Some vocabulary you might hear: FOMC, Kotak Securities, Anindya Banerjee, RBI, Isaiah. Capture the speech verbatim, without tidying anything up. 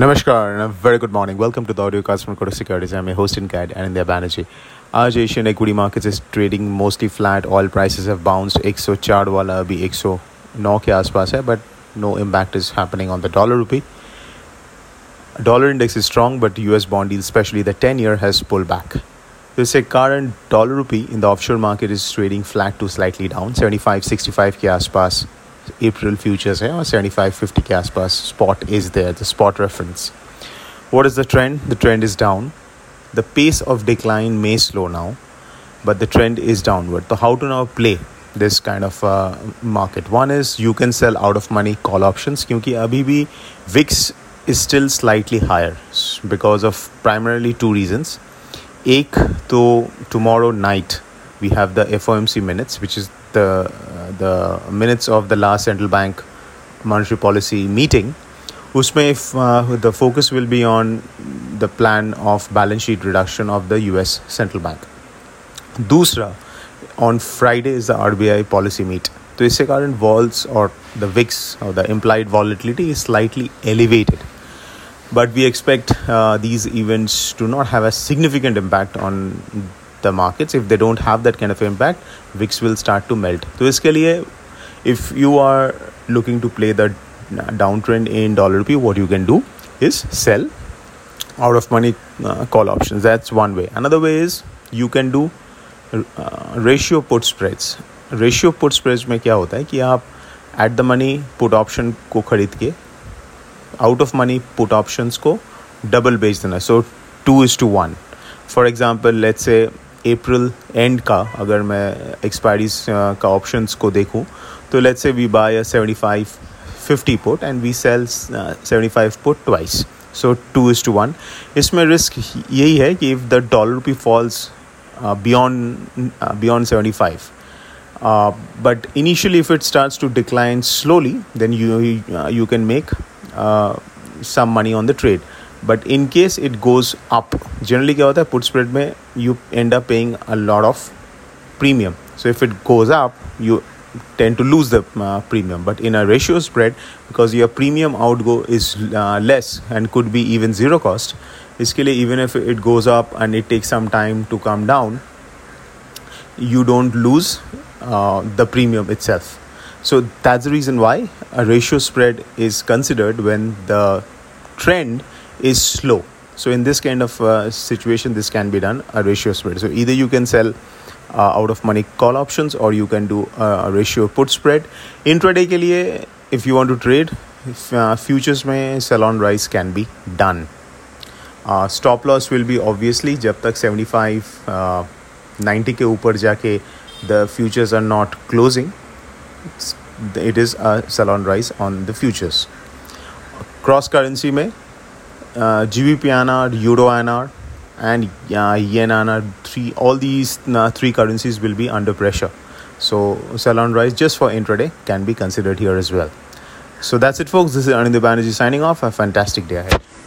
नमस्कार and a very good morning. Welcome to the audiocast from Kotak Securities. I'm your host and guide, Anindya Banerjee. आज Asian equity markets is trading mostly flat. All prices have bounced. one oh four वाला अभी one oh nine के आसपास है, but no impact is happening on the dollar rupee. Dollar index is strong, but U S bond yield, especially the ten-year, has pulled back. इससे कारण dollar rupee in the offshore market is trading flat to slightly down. seventy-five sixty-five के आसपास April futures है और seventy-five fifty के आसपास spot is there, the spot reference. What is the trend? The trend is down. The pace of decline may slow now, but the trend is downward. So how to now play this kind of uh, market? One is you can sell out of money call options क्योंकि अभी भी V I X is still slightly higher because of primarily two reasons. एक तो tomorrow night we have the F O M C minutes, which is the the minutes of the last central bank monetary policy meeting. Usme if, uh, the focus will be on the plan of balance sheet reduction of the U S central bank. Dusra, on Friday is the R B I policy meet. So isse karan vols or the V I X or the implied volatility is slightly elevated. But we expect uh, these events to not have a significant impact on the markets. If they don't have that kind of impact, V I X will start to melt. So iske liye, if you are looking to play the downtrend in dollar rupee, what you can do is sell out of money uh, call options. That's one way. Another way is you can do uh, ratio put spreads. Ratio put spreads में क्या होता है कि आप at the money put option को खरीद के out of money put options को double बेच देना. So two is to one. For example, let's say April end का अगर मैं expiries uh, का options को देखूँ तो let's say we buy a seventy-five fifty put and we sell uh, seventy-five put twice. So two is to one. इसमें risk यही है कि if the dollar rupee falls uh, beyond uh, beyond seventy-five, uh, but initially if it starts to decline slowly, then you uh, you can make uh, some money on the trade. But in case it goes up, generally क्या होता है put spread में you end up paying a lot of premium. So if it goes up, you tend to lose the uh, premium. But in a ratio spread, because your premium outgo is uh, less and could be even zero cost, इसके लिए even if it goes up and it takes some time to come down, you don't lose uh, the premium itself. So that's the reason why a ratio spread is considered when the trend is slow. So in this kind of uh, situation, this can be done a ratio spread. So either you can sell uh, out of money call options or you can do uh, a ratio put spread. Intraday ke liye, if you want to trade, if, uh, futures mein sell on rise can be done. Uh, stop loss will be obviously jab tak seventy-five uh, ninety ke upar jaake the futures are not closing. It's, it is a sell on rise on the futures. Cross currency mein. Uh, G B P N R, Euro-N R and uh, Yen-N R, three, all these uh, three currencies will be under pressure. So sell on rise just for intraday can be considered here as well. So that's it folks. This is Anindya Banerjee signing off. Have a fantastic day ahead.